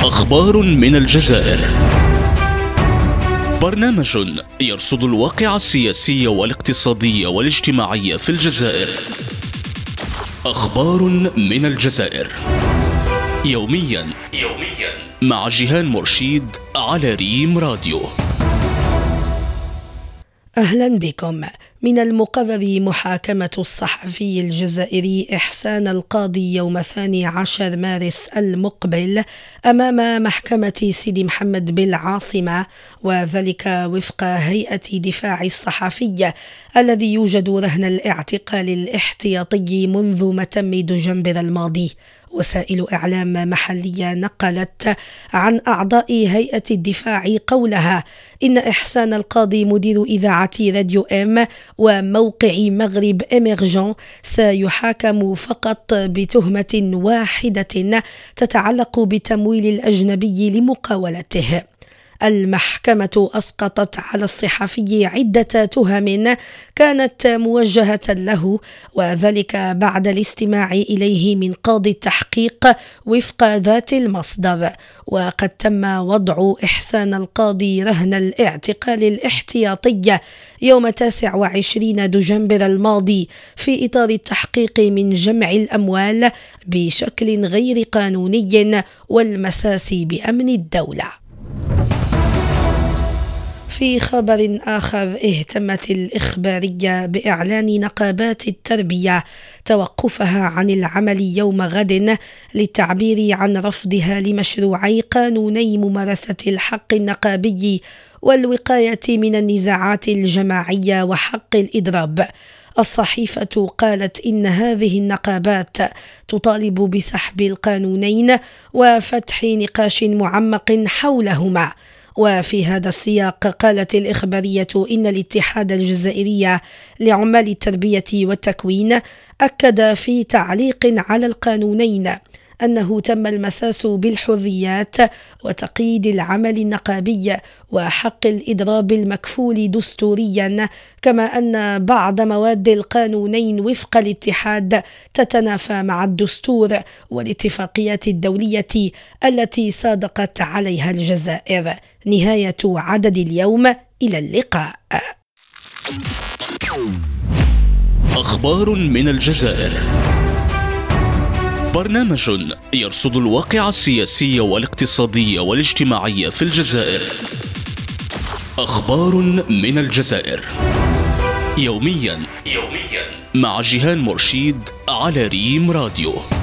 أخبار من الجزائر، برنامج يرصد الواقع السياسي والاقتصادي والاجتماعي في الجزائر. أخبار من الجزائر يوميا مع جيهان مرشيد على ريم راديو. أهلا بكم. من المقرر محاكمة الصحفي الجزائري إحسان القاضي يوم 12 مارس المقبل أمام محكمة سيد محمد بالعاصمة، وذلك وفق هيئة دفاع الصحفي الذي يوجد رهن الاعتقال الاحتياطي منذ متم دجنبر الماضي. وسائل إعلام محلية نقلت عن أعضاء هيئة الدفاع قولها إن إحسان القاضي مدير إذاعة راديو أم وموقع مغرب امرجان سيحاكم فقط بتهمة واحدة تتعلق بالتمويل الأجنبي لمقاولته. المحكمة أسقطت على الصحفي عدة تهم كانت موجهة له، وذلك بعد الاستماع إليه من قاضي التحقيق وفق ذات المصدر. وقد تم وضع إحسان القاضي رهن الاعتقال الاحتياطي يوم 29 دجنبر الماضي في إطار التحقيق من جمع الأموال بشكل غير قانوني والمساس بأمن الدولة. في خبر آخر، اهتمت الإخبارية بإعلان نقابات التربية توقفها عن العمل يوم غد للتعبير عن رفضها لمشروعي قانوني ممارسة الحق النقابي والوقاية من النزاعات الجماعية وحق الإضراب. الصحيفة قالت إن هذه النقابات تطالب بسحب القانونين وفتح نقاش معمق حولهما. وفي هذا السياق قالت الإخبارية إن الاتحاد الجزائري لعمال التربية والتكوين أكد في تعليق على القانونين أنه تم المساس بالحريات وتقييد العمل النقابي وحق الإضراب المكفول دستوريا، كما أن بعض مواد القانونين وفق الاتحاد تتنافى مع الدستور والاتفاقيات الدولية التي صادقت عليها الجزائر. نهاية عدد اليوم، إلى اللقاء. أخبار من الجزائر، برنامج يرصد الواقع السياسي والاقتصادي والاجتماعي في الجزائر. أخبار من الجزائر يوميا مع جيهان مرشيد على ريم راديو.